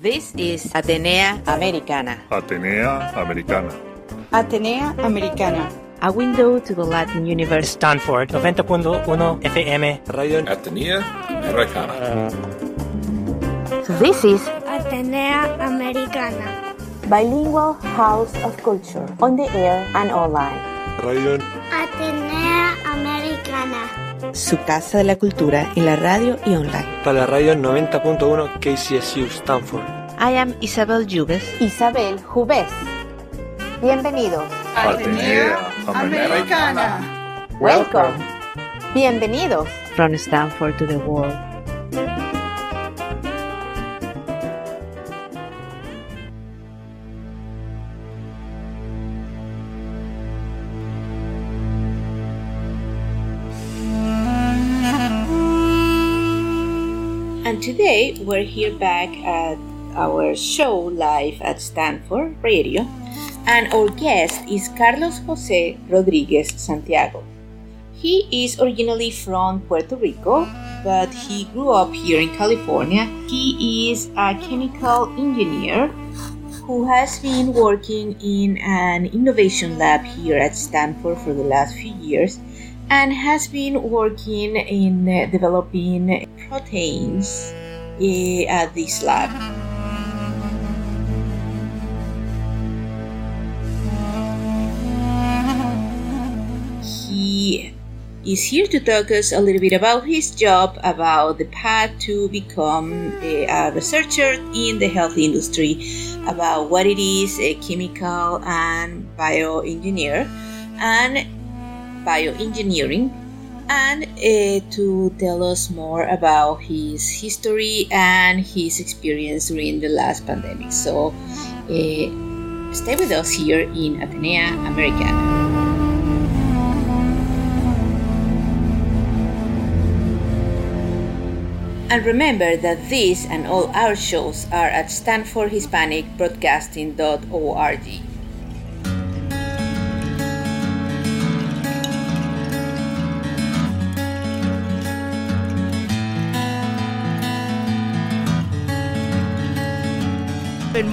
This is Atenea Americana. Atenea Americana. Atenea Americana. A window to the Latin universe. Stanford, 90.1 FM. Radio Atenea Americana. This is Atenea Americana. Bilingual House of Culture, on the air and online. Radio Atenea Americana. Su casa de la cultura en la radio y online. Para la radio 90.1 KCSU Stanford. I am Isabel Jubes. Isabel Jubes. Bienvenidos. Atenea Americana. Welcome. Bienvenidos. From Stanford to the world. And today we're here back at our show live at Stanford Radio, and our guest is Carlos Jose Rodriguez Santiago. He is originally from Puerto Rico, but he grew up here in California. He is a chemical engineer who has been working in an innovation lab here at Stanford for the last few years, and has been working in developing proteins at this lab. He is here to talk us a little bit about his job, about the path to become a researcher in the health industry, about what it is, a chemical and bioengineer, and bioengineering, and to tell us more about his history and his experience during the last pandemic. So stay with us here in Atenea Americana. And remember that this and all our shows are at stanfordhispanicbroadcasting.org.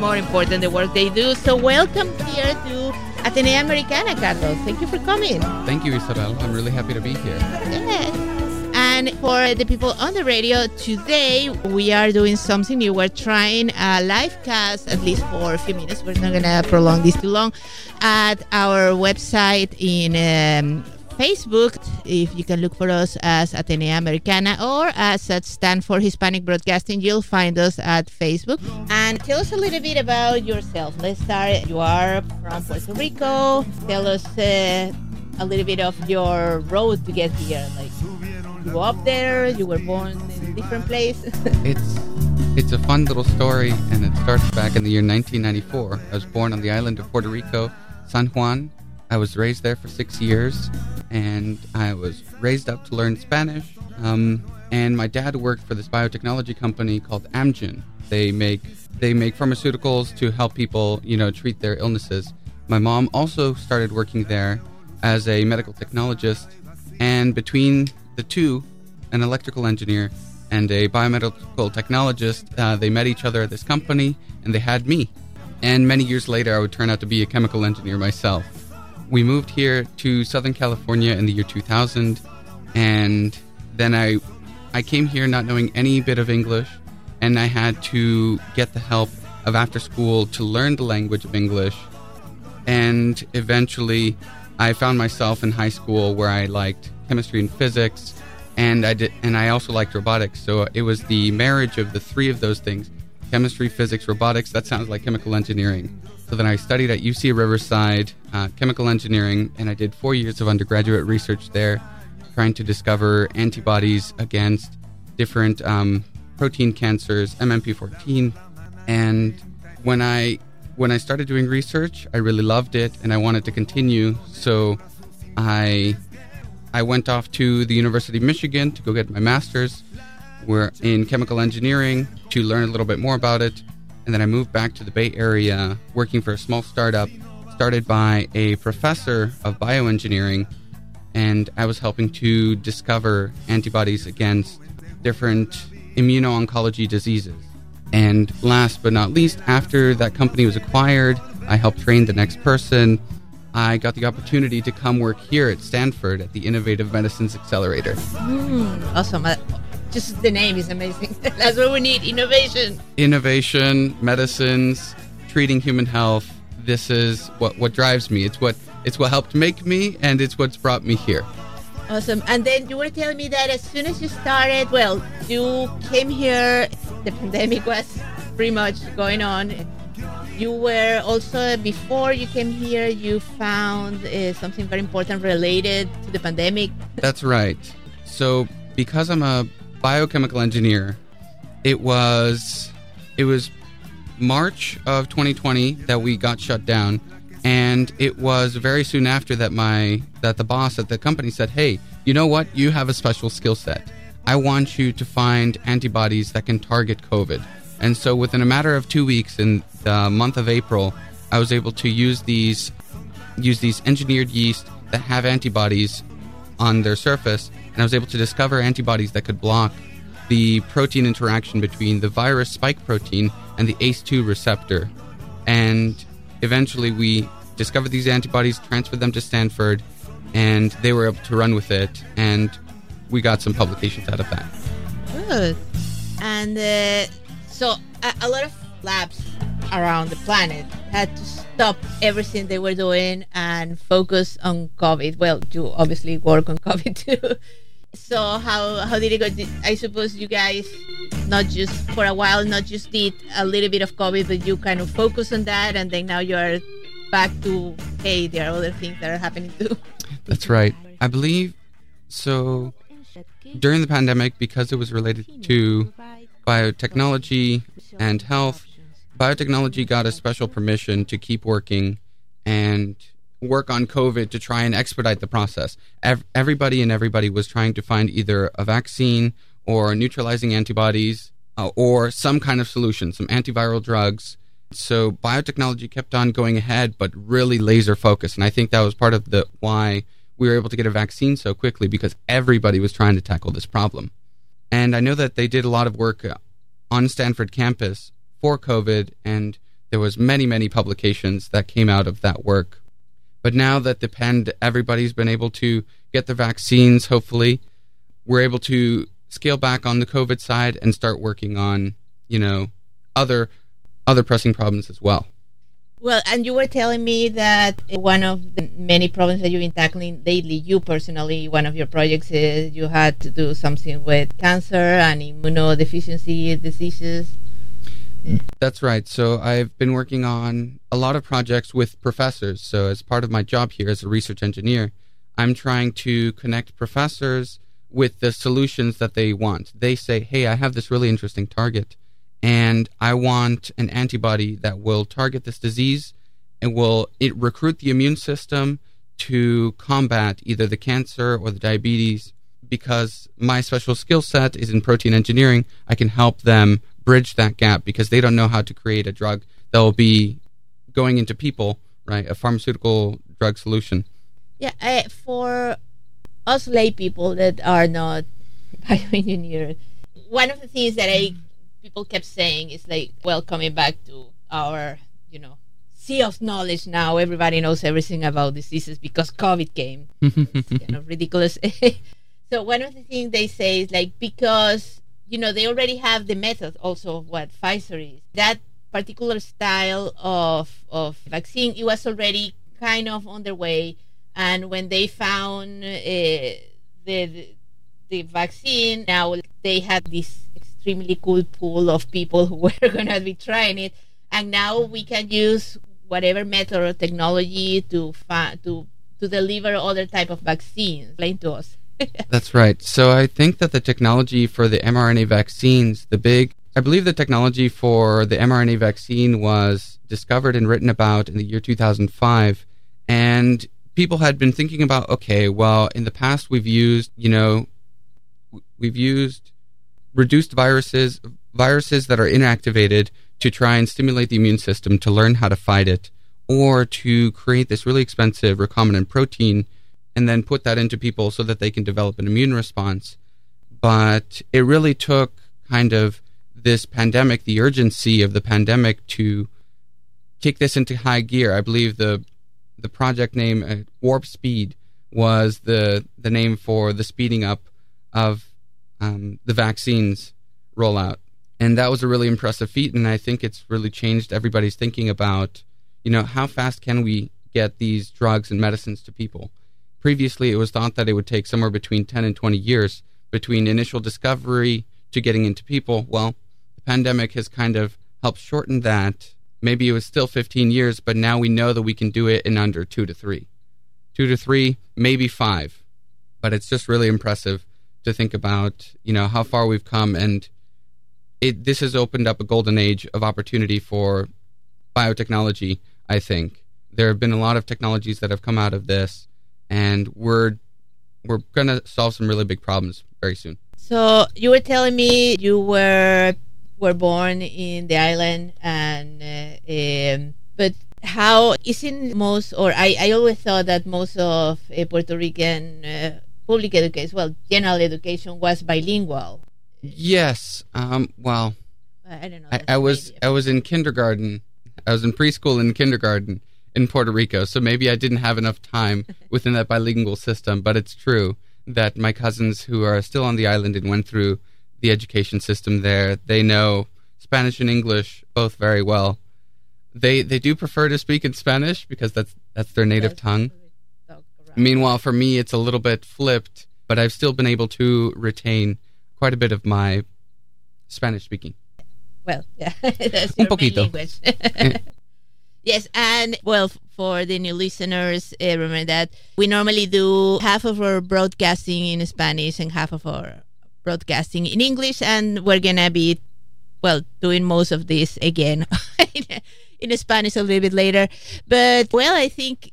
More important, the work they do. So welcome here to Atenea Americana, Carlos. Thank you for coming. Thank you, Isabel. I'm really happy to be here. Yes. And for the people on the radio, today we are doing something new. We're trying a live cast, at least for a few minutes. We're not going to prolong this too long, at our website in Facebook. If you can look for us as Atenea Americana or as at Stanford Hispanic Broadcasting, you'll find us at Facebook. And tell us a little bit about yourself. Let's start. You are from Puerto Rico. Tell us a little bit of your road to get here. Like, you grew up there, you were born in a different place. It's a fun little story, and it starts back in the year 1994. I was born on the island of Puerto Rico, San Juan. I was raised there for 6 years, and I was raised up to learn Spanish. And my dad worked for this biotechnology company called Amgen. They make pharmaceuticals to help people, treat their illnesses. My mom also started working there as a medical technologist, and between the two, an electrical engineer and a biomedical technologist, they met each other at this company, and they had me. And many years later, I would turn out to be a chemical engineer myself. We moved here to Southern California in the year 2000, and then I came here not knowing any bit of English, and I had to get the help of after school to learn the language of English, and eventually I found myself in high school where I liked chemistry and physics, and I also liked robotics, so it was the marriage of the three of those things. Chemistry, physics, robotics, that sounds like chemical engineering. So then I studied at UC Riverside, chemical engineering, and I did 4 years of undergraduate research there, trying to discover antibodies against different protein cancers, MMP14. And when I started doing research, I really loved it, and I wanted to continue. So I went off to the University of Michigan to go get my master's. We're in chemical engineering to learn a little bit more about it. And then I moved back to the Bay Area, working for a small startup started by a professor of bioengineering. And I was helping to discover antibodies against different immuno-oncology diseases. And last but not least, after that company was acquired, I helped train the next person. I got the opportunity to come work here at Stanford at the Innovative Medicines Accelerator. Awesome. Just the name is amazing. That's what we need, innovation. Innovation, medicines, treating human health. This is what drives me. It's what helped make me, and it's what's brought me here. Awesome. And then you were telling me that as soon as you started, well, you came here, the pandemic was pretty much going on. You were also, before you came here, you found something very important related to the pandemic. That's right. So because I'm a biochemical engineer, it was March of 2020 that we got shut down, and it was very soon after that that the boss at the company said, "Hey, you know what? You have a special skill set. I want you to find antibodies that can target COVID." And so within a matter of 2 weeks, in the month of April, I was able to use these engineered yeast that have antibodies on their surface, and I was able to discover antibodies that could block the protein interaction between the virus spike protein and the ACE2 receptor. And eventually we discovered these antibodies, transferred them to Stanford, and they were able to run with it, and we got some publications out of that. Good. And so a lot of labs around the planet had to stop everything they were doing and focus on COVID. Well, you obviously work on COVID too. So how did it go? I suppose you guys not just did a little bit of COVID, but you kind of focus on that, and then now you're back to, hey, there are other things that are happening too. That's right. I believe so. During the pandemic, because it was related to biotechnology and health, biotechnology got a special permission to keep working and work on COVID to try and expedite the process. Everybody was trying to find either a vaccine or neutralizing antibodies or some kind of solution, some antiviral drugs. So biotechnology kept on going ahead, but really laser focused. And I think that was part of the why we were able to get a vaccine so quickly, because everybody was trying to tackle this problem. And I know that they did a lot of work on Stanford campus for COVID, and there was many, many publications that came out of that work. But now that everybody's been able to get their vaccines, hopefully, we're able to scale back on the COVID side and start working on, other pressing problems as well. Well, and you were telling me that one of the many problems that you've been tackling lately, you personally, one of your projects is you had to do something with cancer and immunodeficiency diseases. That's right. So I've been working on a lot of projects with professors. So as part of my job here as a research engineer, I'm trying to connect professors with the solutions that they want. They say, hey, I have this really interesting target, and I want an antibody that will target this disease and will recruit the immune system to combat either the cancer or the diabetes. Because my special skill set is in protein engineering, I can help them bridge that gap, because they don't know how to create a drug that will be going into people, right? A pharmaceutical drug solution. Yeah, for us lay people that are not bioengineered, one of the things that people kept saying is like, well, coming back to our, sea of knowledge now, everybody knows everything about diseases because COVID came. It's kind of ridiculous. So one of the things they say is like, because they already have the method also of what Pfizer is. That particular style of vaccine, it was already kind of on the way. And when they found the vaccine, now they had this extremely cool pool of people who were going to be trying it. And now we can use whatever method or technology to deliver other type of vaccines to us. That's right. So I think that the technology for the mRNA vaccines, I believe the technology for the mRNA vaccine was discovered and written about in the year 2005. And people had been thinking about, okay, well, in the past we've used, reduced viruses that are inactivated to try and stimulate the immune system to learn how to fight it, or to create this really expensive recombinant protein and then put that into people so that they can develop an immune response. But it really took kind of this pandemic, the urgency of the pandemic to kick this into high gear. I believe the project name Warp Speed was the name for the speeding up of the vaccines rollout. And that was a really impressive feat, and I think it's really changed everybody's thinking about, you know, how fast can we get these drugs and medicines to people? Previously, it was thought that it would take somewhere between 10 and 20 years between initial discovery to getting into people. Well, the pandemic has kind of helped shorten that. Maybe it was still 15 years, but now we know that we can do it in under 2 to 3. 2 to 3, maybe 5. But it's just really impressive to think about, you know, how far we've come, and this has opened up a golden age of opportunity for biotechnology, I think. There have been a lot of technologies that have come out of this, and we're going to solve some really big problems very soon. So you were telling me you were born in the island, and but how isn't most, or I always thought that most of Puerto Rican public education, well, general education was bilingual. Yes. Well, I don't know. I was in kindergarten. I was in preschool and kindergarten in Puerto Rico, so maybe I didn't have enough time within that bilingual system. But it's true that my cousins who are still on the island and went through the education system there, they know Spanish and English both very well. They do prefer to speak in Spanish because that's their native tongue. Meanwhile, for me, it's a little bit flipped, but I've still been able to retain quite a bit of my Spanish speaking. Well, yeah, that's your main language. Yes, and well, for the new listeners, remember that we normally do half of our broadcasting in Spanish and half of our broadcasting in English, and we're going to be, well, doing most of this again in Spanish a little bit later. But, well, I think,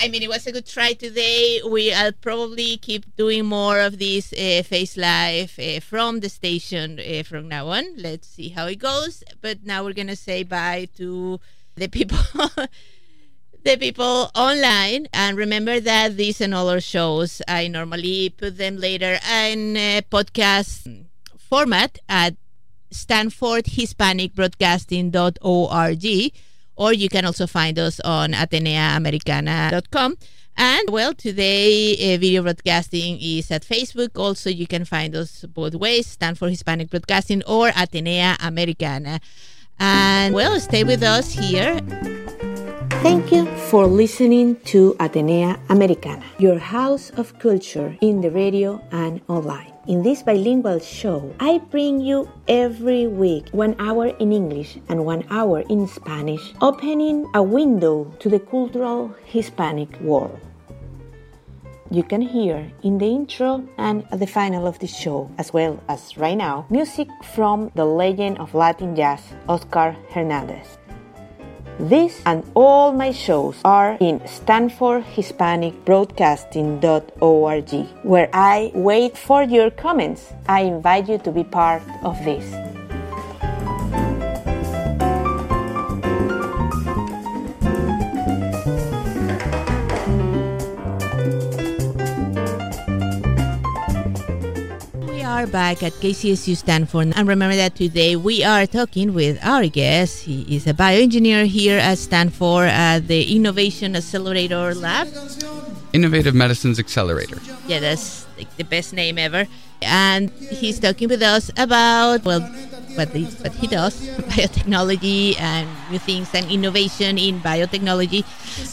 I mean, it was a good try today. I'll probably keep doing more of this face live from the station from now on. Let's see how it goes. But now we're going to say bye to the people the people online. And remember that these and all our shows, I normally put them later in podcast format at stanfordhispanicbroadcasting.org. Or you can also find us on ateneaamericana.com. And, well, today video broadcasting is at Facebook. Also, you can find us both ways, Stanford Hispanic Broadcasting or Atenea Americana. And, well, stay with us here. Thank you for listening to Atenea Americana, your house of culture in the radio and online. In this bilingual show, I bring you every week 1 hour in English and 1 hour in Spanish, opening a window to the cultural Hispanic world. You can hear in the intro and at the final of the show, as well as right now, music from the legend of Latin jazz, Oscar Hernandez. This and all my shows are in stanfordhispanicbroadcasting.org, where I wait for your comments. I invite you to be part of this. We are back at KCSU Stanford, and remember that today we are talking with our guest. He is a bioengineer here at Stanford at the Innovation Accelerator Lab. Innovative Medicines Accelerator. Yeah, that's like the best name ever. And he's talking with us about, well, what he does, biotechnology and new things and innovation in biotechnology.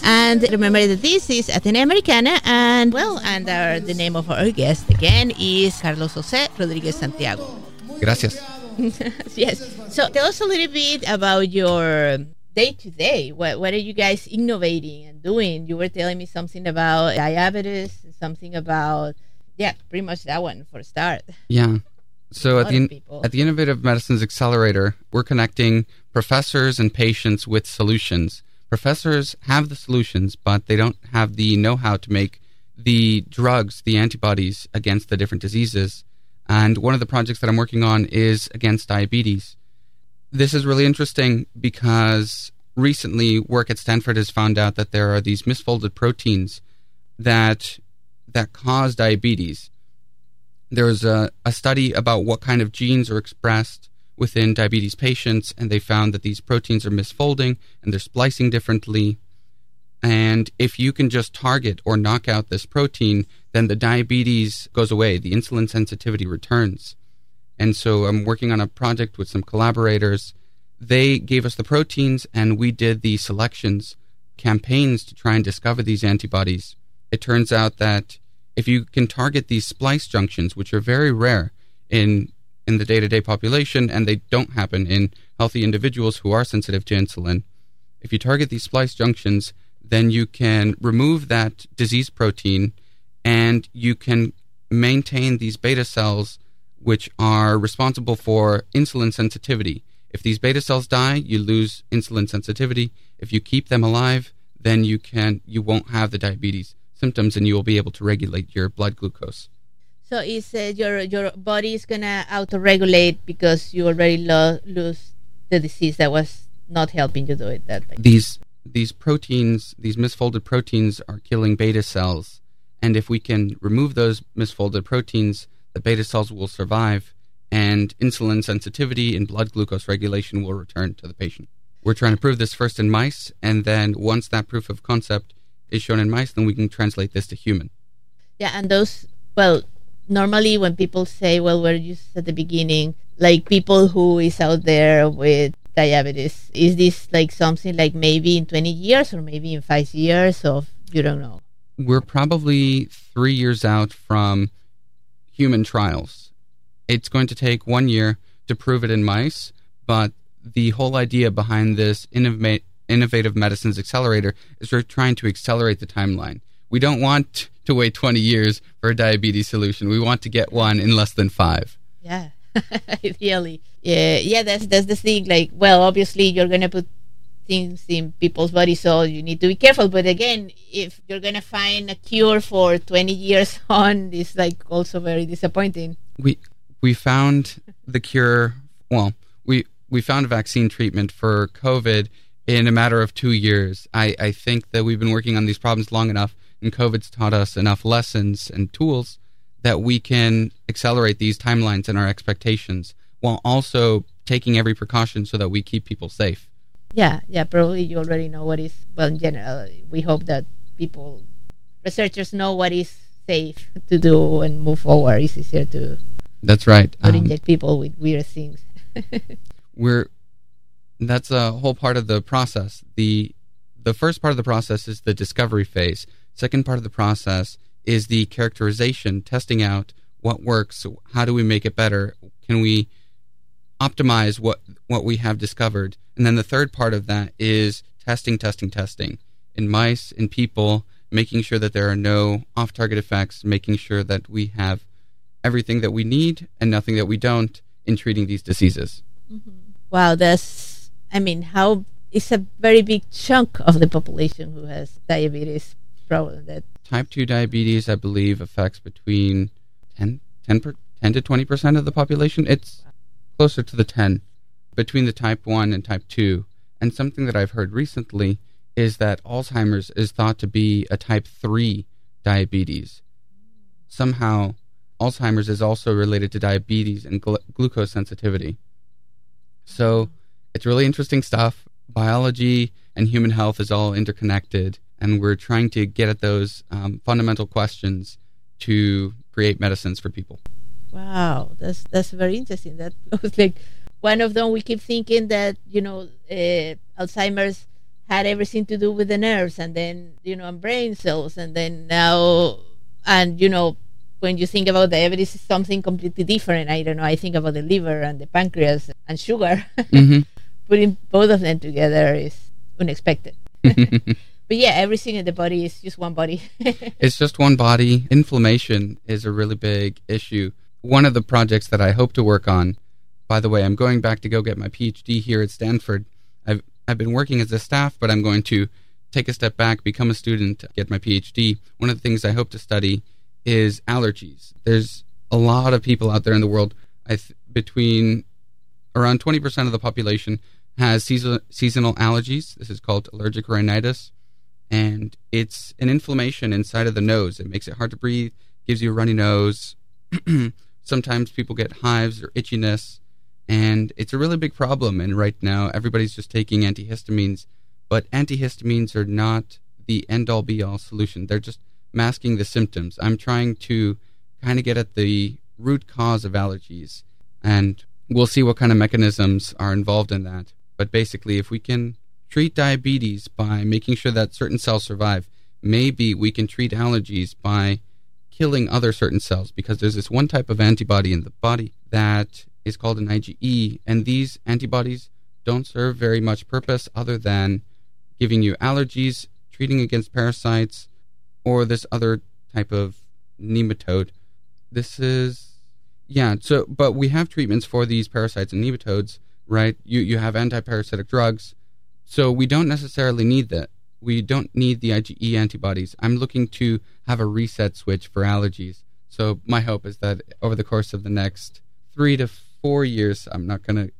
And remember that this is Atenea Americana, and, well, and the name of our guest again is Carlos Jose Rodriguez Santiago. Gracias. Yes. So tell us a little bit about your day-to-day. What are you guys innovating and doing? You were telling me something about diabetes, something about, yeah, pretty much that one for a start. Yeah. So at the Innovative Medicines Accelerator, we're connecting professors and patients with solutions. Professors have the solutions, but they don't have the know-how to make the drugs, the antibodies against the different diseases. And one of the projects that I'm working on is against diabetes. This is really interesting because recently work at Stanford has found out that there are these misfolded proteins that cause diabetes. There was a study about what kind of genes are expressed within diabetes patients, and they found that these proteins are misfolding and they're splicing differently. And if you can just target or knock out this protein, then the diabetes goes away. The insulin sensitivity returns. And so I'm working on a project with some collaborators. They gave us the proteins, and we did the selections campaigns to try and discover these antibodies. It turns out that if you can target these splice junctions, which are very rare in the day-to-day population, and they don't happen in healthy individuals who are sensitive to insulin, if you target these splice junctions, then you can remove that disease protein, and you can maintain these beta cells, which are responsible for insulin sensitivity. If these beta cells die, you lose insulin sensitivity. If you keep them alive, then you won't have the diabetes symptoms, and you will be able to regulate your blood glucose. So it's your body is gonna auto-regulate because you already lose the disease that was not helping you do it that way. These proteins, these misfolded proteins, are killing beta cells, and if we can remove those misfolded proteins, the beta cells will survive, and insulin sensitivity and blood glucose regulation will return to the patient. We're trying to prove this first in mice, and then once that proof of concept is shown in mice, then we can translate this to human. Yeah, and those, well, normally when people say, well, we're just at the beginning, like people who is out there with diabetes, is this like something like maybe in 20 years or maybe in 5 years, or you don't know? We're probably 3 years out from human trials. It's going to take 1 year to prove it in mice, but the whole idea behind this Innovative Medicines Accelerator is we're trying to accelerate the timeline. We don't want to wait 20 years for a diabetes solution. We want to get one in less than 5. Yeah, really. Yeah, that's the thing. Like, well, obviously you're going to put things in people's bodies, so you need to be careful. But again, if you're going to find a cure for 20 years on, it's like also very disappointing. We found the cure, well, we found a vaccine treatment for COVID in a matter of 2 years. I think that we've been working on these problems long enough, and COVID's taught us enough lessons and tools that we can accelerate these timelines and our expectations while also taking every precaution so that we keep people safe. Yeah, probably you already know what is, well, in general, we hope that people, researchers know what is safe to do and move forward. It's easier to... That's right. Or inject people with weird things. That's a whole part of the process. The first part of the process is the discovery phase. Second part of the process is the characterization, testing out what works, how do we make it better, can we optimize what we have discovered. And then the third part of that is testing. In mice, in people, making sure that there are no off-target effects, making sure that we have everything that we need and nothing that we don't in treating these diseases. Mm-hmm. Wow, it's a very big chunk of the population who has diabetes problem. That type 2 diabetes, I believe, affects between 10 to 20% of the population. It's closer to the 10, between the type 1 and type 2. And something that I've heard recently is that Alzheimer's is thought to be a type 3 diabetes. Somehow, Alzheimer's is also related to diabetes and glucose sensitivity. So it's really interesting stuff. Biology and human health is all interconnected, and we're trying to get at those fundamental questions to create medicines for people. Wow, that's very interesting. That was like one of them. We keep thinking that, Alzheimer's had everything to do with the nerves and then, and brain cells, and then now, and, when you think about diabetes, it's something completely different. I don't know. I think about the liver and the pancreas and sugar. Mm-hmm. Putting both of them together is unexpected. But yeah, everything in the body is just one body. It's just one body. Inflammation is a really big issue. One of the projects that I hope to work on, by the way, I'm going back to go get my PhD here at Stanford. I've been working as a staff, but I'm going to take a step back, become a student, get my PhD. One of the things I hope to study is allergies. There's a lot of people out there in the world. Between around 20% of the population has seasonal allergies. This is called allergic rhinitis, and it's an inflammation inside of the nose. It makes it hard to breathe, gives you a runny nose. Sometimes people get hives or itchiness, And it's a really big problem. And right now, everybody's just taking antihistamines, but antihistamines are not the end-all be-all solution. They're just masking the symptoms. I'm trying to kind of get at the root cause of allergies, and we'll see what kind of mechanisms are involved in that. But basically, if we can treat diabetes by making sure that certain cells survive, maybe we can treat allergies by killing other certain cells, because there's this one type of antibody in the body that is called an IgE, and these antibodies don't serve very much purpose other than giving you allergies, treating against parasites, or this other type of nematode. But we have treatments for these parasites and nematodes, right? You have anti-parasitic drugs, so we don't necessarily need that. We don't need the IgE antibodies. I'm looking to have a reset switch for allergies. So my hope is that over the course of the next 3 to 4 years, I'm going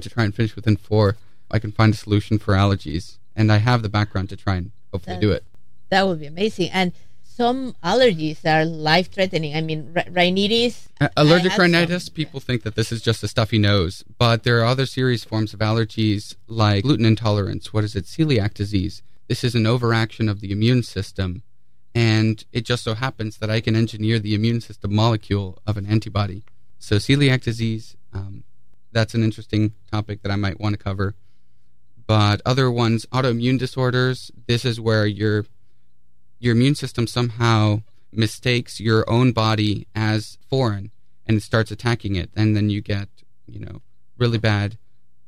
to try and finish within 4. I can find a solution for allergies, and I have the background to try and hopefully do it. That would be amazing. And some allergies are life-threatening. I mean, rhinitis. Allergic rhinitis, people think that this is just a stuffy nose, but there are other serious forms of allergies like gluten intolerance. Celiac disease. This is an overaction of the immune system, and it just so happens that I can engineer the immune system molecule of an antibody. So celiac disease, that's an interesting topic that I might want to cover. But other ones, autoimmune disorders, this is where your immune system somehow mistakes your own body as foreign and it starts attacking it. And then you get, really bad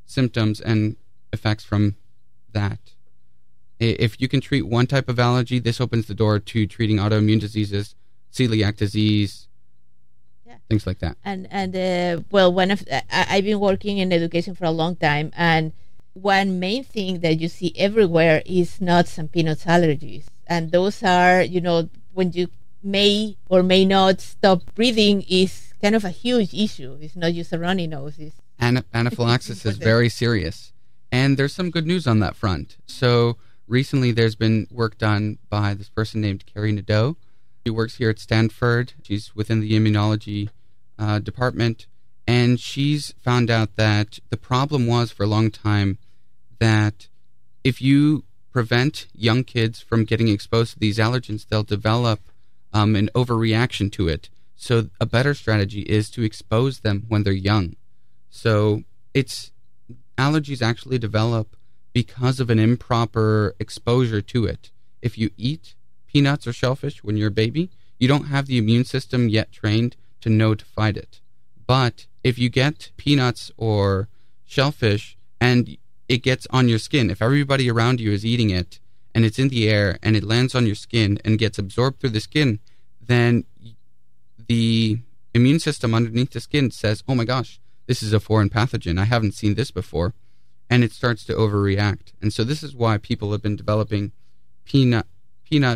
symptoms and effects from that. If you can treat one type of allergy, this opens the door to treating autoimmune diseases, celiac disease, things like that. I've been working in education for a long time, and one main thing that you see everywhere is nuts and peanuts allergies. And those are, when you may or may not stop breathing, is kind of a huge issue. It's not just a runny nose. Anaphylaxis is very serious. And there's some good news on that front. So recently there's been work done by this person named Carrie Nadeau. She works here at Stanford. She's within the immunology department. And she's found out that the problem was for a long time that if you prevent young kids from getting exposed to these allergens, they'll develop an overreaction to it. So a better strategy is to expose them when they're young. So allergies actually develop because of an improper exposure to it. If you eat peanuts or shellfish when you're a baby, you don't have the immune system yet trained to know to fight it. But if you get peanuts or shellfish and it gets on your skin, if everybody around you is eating it and it's in the air and it lands on your skin and gets absorbed through the skin, then the immune system underneath the skin says, oh my gosh, this is a foreign pathogen. I haven't seen this before. And it starts to overreact. And so this is why people have been developing peanut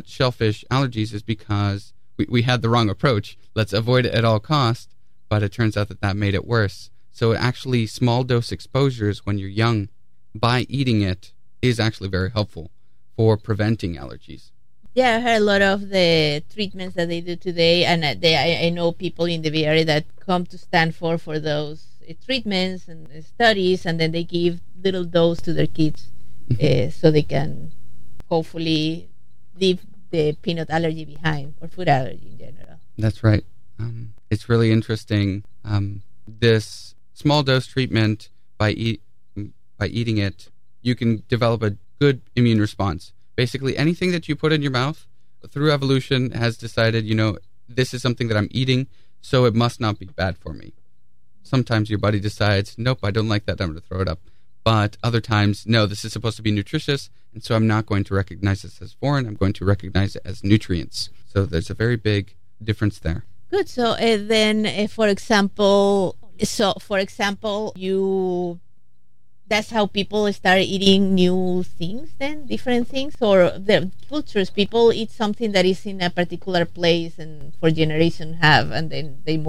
shellfish allergies, is because we had the wrong approach. Let's avoid it at all costs. But it turns out that made it worse. So actually, small dose exposures when you're young by eating it is actually very helpful for preventing allergies. Yeah, I heard a lot of the treatments that they do today, and I know people in the Bay Area that come to Stanford for those treatments and studies, and then they give little dose to their kids so they can hopefully leave the peanut allergy behind, or food allergy in general. That's right. It's really interesting. This small dose treatment by eating it, you can develop a good immune response. Basically, anything that you put in your mouth, through evolution, has decided, this is something that I'm eating, so it must not be bad for me. Sometimes your body decides, nope, I don't like that, I'm going to throw it up. But other times, no, this is supposed to be nutritious, and so I'm not going to recognize this as foreign. I'm going to recognize it as nutrients. So there's a very big difference there. Good. So for example, that's how people start eating new things, then different things, or the cultures. People eat something that is in a particular place and for generations have, and then they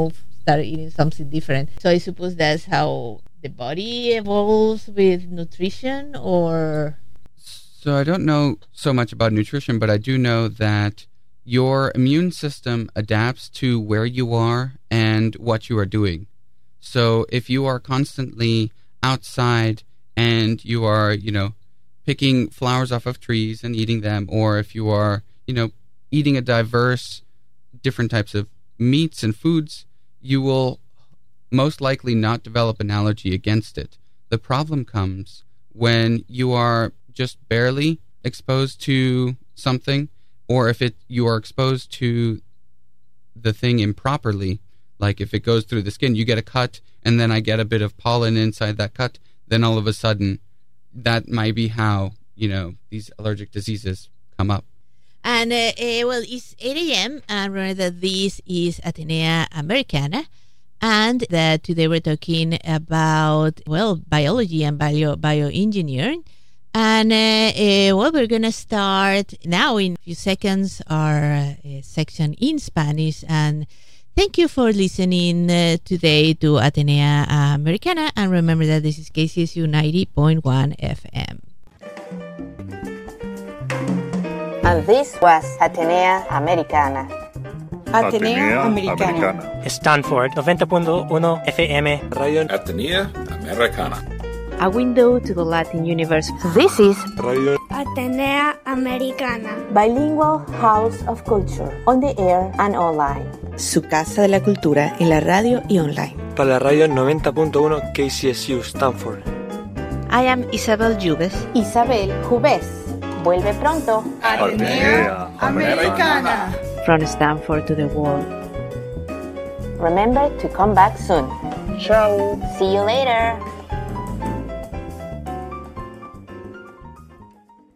start eating something different. So I suppose that's how the body evolves with nutrition, or. So I don't know so much about nutrition, but I do know that your immune system adapts to where you are and what you are doing. So if you are constantly outside and you are, you know, picking flowers off of trees and eating them, or if you are, you know, eating a diverse different types of meats and foods, you will most likely not develop an allergy against it. The problem comes when you are just barely exposed to something, or if you are exposed to the thing improperly, like if it goes through the skin, you get a cut, and then I get a bit of pollen inside that cut, then all of a sudden, that might be how, you know, these allergic diseases come up. And, well, it's 8 a.m., and remember that this is Atenea Americana, and that today we're talking about, well, biology and bioengineering. And, well, we're going to start now in a few seconds our section in Spanish. And thank you for listening today to Atenea Americana. And remember that this is KCSU 90.1 FM. And this was Atenea Americana. Atenea Americana. Stanford 90.1 FM. Radio Atenea Americana. A window to the Latin universe. This is Radio Atenea Americana. Bilingual House of Culture, on the air and online. Su casa de la cultura en la radio y online. Para la radio 90.1 KCSU Stanford. I am Isabel Jubes. Isabel Jubes. Vuelve pronto. Atenea Americana. From Stanford to the world. Remember to come back soon. Ciao. See you later.